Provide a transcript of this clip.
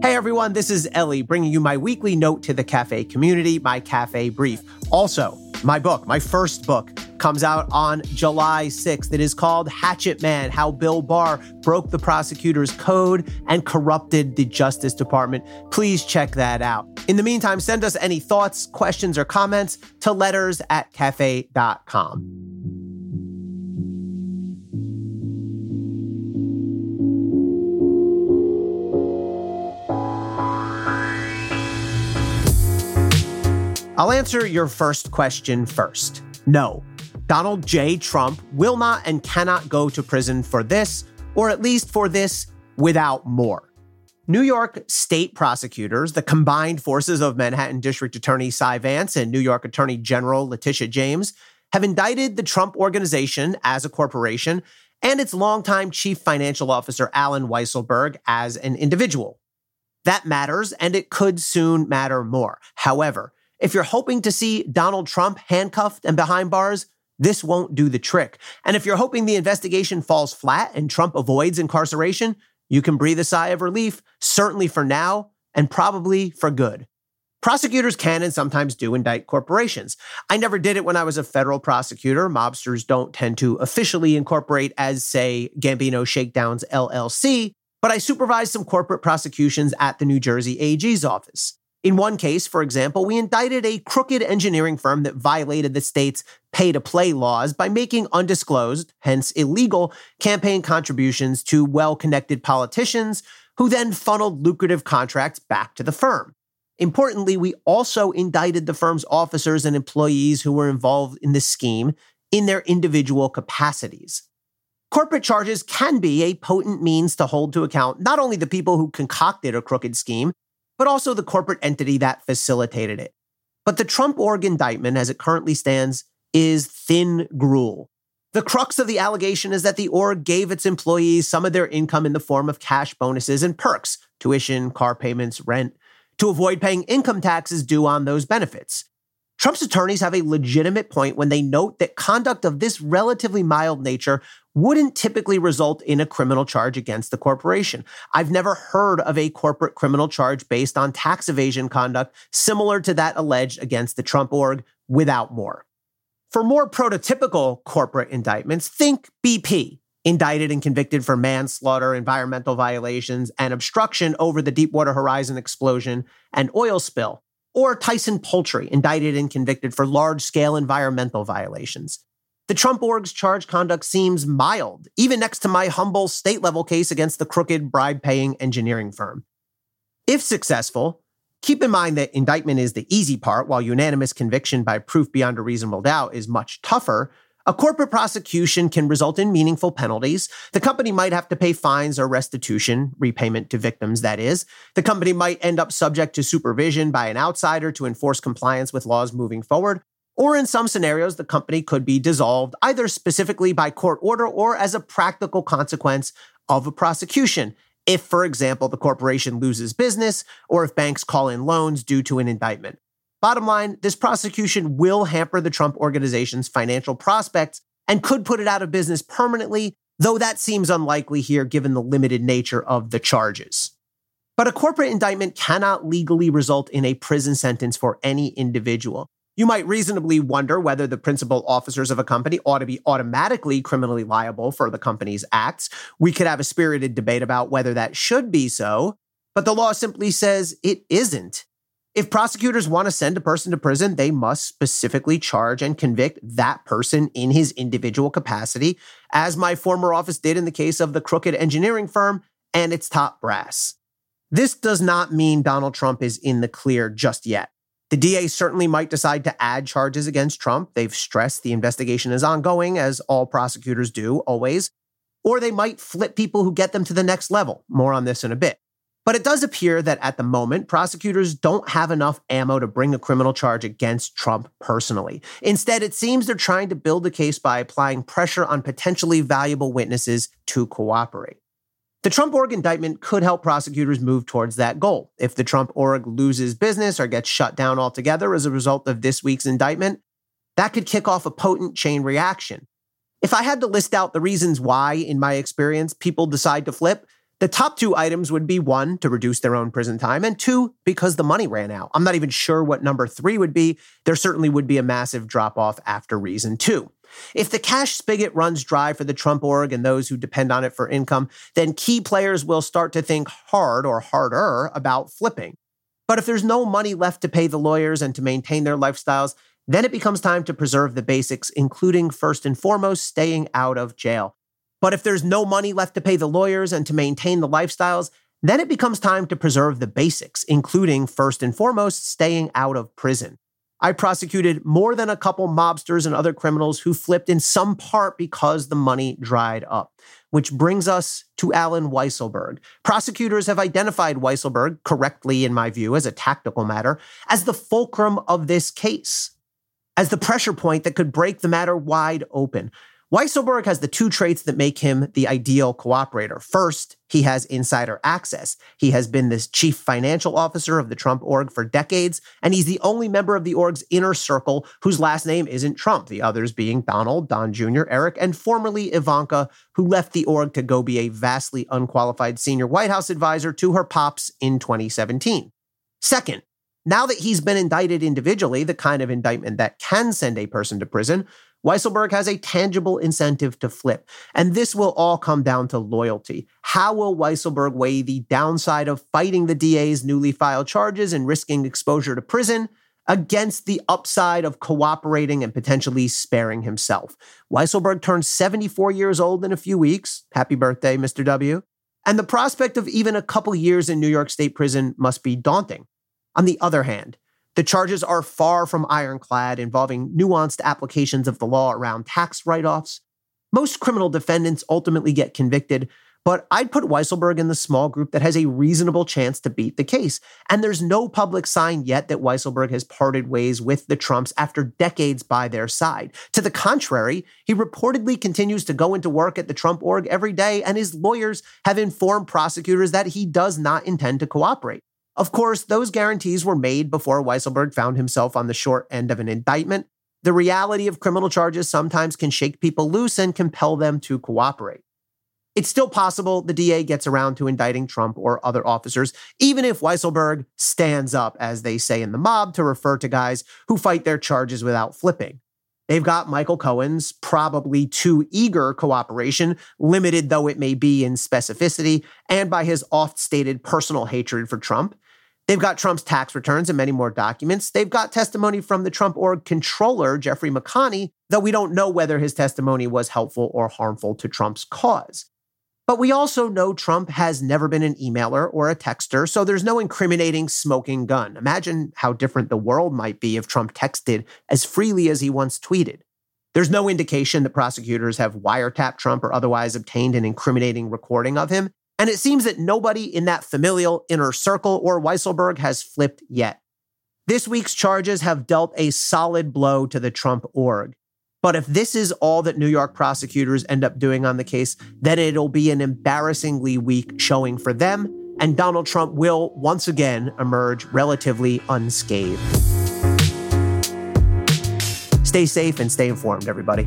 Hey everyone, this is Elie bringing you my weekly note to the cafe community, my cafe brief. Also, my book, my first book, comes out on July 6th. It is called Hatchet Man, How Bill Barr Broke the Prosecutor's Code and Corrupted the Justice Department. Please check that out. In the meantime, send us any thoughts, questions, or comments to letters@cafe.com. I'll answer your first question first. No, Donald J. Trump will not and cannot go to prison for this, or at least for this without more. New York state prosecutors, the combined forces of Manhattan District Attorney Cy Vance and New York Attorney General Letitia James, have indicted the Trump Organization as a corporation and its longtime chief financial officer, Allen Weisselberg, as an individual. That matters, and it could soon matter more. However, if you're hoping to see Donald Trump handcuffed and behind bars, this won't do the trick. And if you're hoping the investigation falls flat and Trump avoids incarceration, you can breathe a sigh of relief, certainly for now, and probably for good. Prosecutors can and sometimes do indict corporations. I never did it when I was a federal prosecutor. Mobsters don't tend to officially incorporate as, say, Gambino Shakedowns LLC, but I supervised some corporate prosecutions at the New Jersey AG's office. In one case, for example, we indicted a crooked engineering firm that violated the state's pay-to-play laws by making undisclosed, hence illegal, campaign contributions to well-connected politicians who then funneled lucrative contracts back to the firm. Importantly, we also indicted the firm's officers and employees who were involved in the scheme in their individual capacities. Corporate charges can be a potent means to hold to account not only the people who concocted a crooked scheme, but also the corporate entity that facilitated it. But the Trump Org indictment, as it currently stands, is thin gruel. The crux of the allegation is that the org gave its employees some of their income in the form of cash bonuses and perks, tuition, car payments, rent, to avoid paying income taxes due on those benefits. Trump's attorneys have a legitimate point when they note that conduct of this relatively mild nature wouldn't typically result in a criminal charge against the corporation. I've never heard of a corporate criminal charge based on tax evasion conduct similar to that alleged against the Trump Org without more. For more prototypical corporate indictments, think BP, indicted and convicted for manslaughter, environmental violations, and obstruction over the Deepwater Horizon explosion and oil spill, or Tyson Poultry, indicted and convicted for large-scale environmental violations. The Trump Org's charge conduct seems mild, even next to my humble state-level case against the crooked, bribe-paying engineering firm. If successful, keep in mind that indictment is the easy part, while unanimous conviction by proof beyond a reasonable doubt is much tougher. A corporate prosecution can result in meaningful penalties. The company might have to pay fines or restitution, repayment to victims, that is. The company might end up subject to supervision by an outsider to enforce compliance with laws moving forward. Or in some scenarios, the company could be dissolved, either specifically by court order or as a practical consequence of a prosecution. If, for example, the corporation loses business or if banks call in loans due to an indictment. Bottom line, this prosecution will hamper the Trump Organization's financial prospects and could put it out of business permanently, though that seems unlikely here given the limited nature of the charges. But a corporate indictment cannot legally result in a prison sentence for any individual. You might reasonably wonder whether the principal officers of a company ought to be automatically criminally liable for the company's acts. We could have a spirited debate about whether that should be so, but the law simply says it isn't. If prosecutors want to send a person to prison, they must specifically charge and convict that person in his individual capacity, as my former office did in the case of the crooked engineering firm and its top brass. This does not mean Donald Trump is in the clear just yet. The DA certainly might decide to add charges against Trump. They've stressed the investigation is ongoing, as all prosecutors do, always. Or they might flip people who get them to the next level. More on this in a bit. But it does appear that at the moment, prosecutors don't have enough ammo to bring a criminal charge against Trump personally. Instead, it seems they're trying to build the case by applying pressure on potentially valuable witnesses to cooperate. The Trump Org indictment could help prosecutors move towards that goal. If the Trump Org loses business or gets shut down altogether as a result of this week's indictment, that could kick off a potent chain reaction. If I had to list out the reasons why, in my experience, people decide to flip, The top two items would be, one, to reduce their own prison time, and two, because the money ran out. I'm not even sure what number three would be. There certainly would be a massive drop-off after reason two. If the cash spigot runs dry for the Trump org and those who depend on it for income, then key players will start to think hard or harder about flipping. But if there's no money left to pay the lawyers and to maintain their lifestyles, then it becomes time to preserve the basics, including, first and foremost, staying out of jail. But if there's no money left to pay the lawyers and to maintain the lifestyles, then it becomes time to preserve the basics, including, first and foremost, staying out of prison. I prosecuted more than a couple mobsters and other criminals who flipped in some part because the money dried up. Which brings us to Allen Weisselberg. Prosecutors have identified Weisselberg, correctly in my view, as a tactical matter, as the fulcrum of this case, as the pressure point that could break the matter wide open. Weisselberg has the two traits that make him the ideal cooperator. First, he has insider access. He has been this chief financial officer of the Trump org for decades, and he's the only member of the org's inner circle whose last name isn't Trump, the others being Donald, Don Jr., Eric, and formerly Ivanka, who left the org to go be a vastly unqualified senior White House advisor to her pops in 2017. Second, now that he's been indicted individually, the kind of indictment that can send a person to prison, Weisselberg has a tangible incentive to flip, and this will all come down to loyalty. How will Weisselberg weigh the downside of fighting the DA's newly filed charges and risking exposure to prison against the upside of cooperating and potentially sparing himself? Weisselberg turns 74 years old in a few weeks. Happy birthday, Mr. W. And the prospect of even a couple years in New York State prison must be daunting. On the other hand, the charges are far from ironclad, involving nuanced applications of the law around tax write-offs. Most criminal defendants ultimately get convicted, but I'd put Weisselberg in the small group that has a reasonable chance to beat the case. And there's no public sign yet that Weisselberg has parted ways with the Trumps after decades by their side. To the contrary, he reportedly continues to go into work at the Trump org every day, and his lawyers have informed prosecutors that he does not intend to cooperate. Of course, those guarantees were made before Weisselberg found himself on the short end of an indictment. The reality of criminal charges sometimes can shake people loose and compel them to cooperate. It's still possible the DA gets around to indicting Trump or other officers, even if Weisselberg stands up, as they say in the mob, to refer to guys who fight their charges without flipping. They've got Michael Cohen's probably too eager cooperation, limited though it may be in specificity, and by his oft-stated personal hatred for Trump. They've got Trump's tax returns and many more documents. They've got testimony from the Trump org controller, Jeffrey McConney, though we don't know whether his testimony was helpful or harmful to Trump's cause. But we also know Trump has never been an emailer or a texter, so there's no incriminating smoking gun. Imagine how different the world might be if Trump texted as freely as he once tweeted. There's no indication that prosecutors have wiretapped Trump or otherwise obtained an incriminating recording of him. And it seems that nobody in that familial inner circle or Weisselberg has flipped yet. This week's charges have dealt a solid blow to the Trump org. But if this is all that New York prosecutors end up doing on the case, then it'll be an embarrassingly weak showing for them, and Donald Trump will once again emerge relatively unscathed. Stay safe and stay informed, everybody.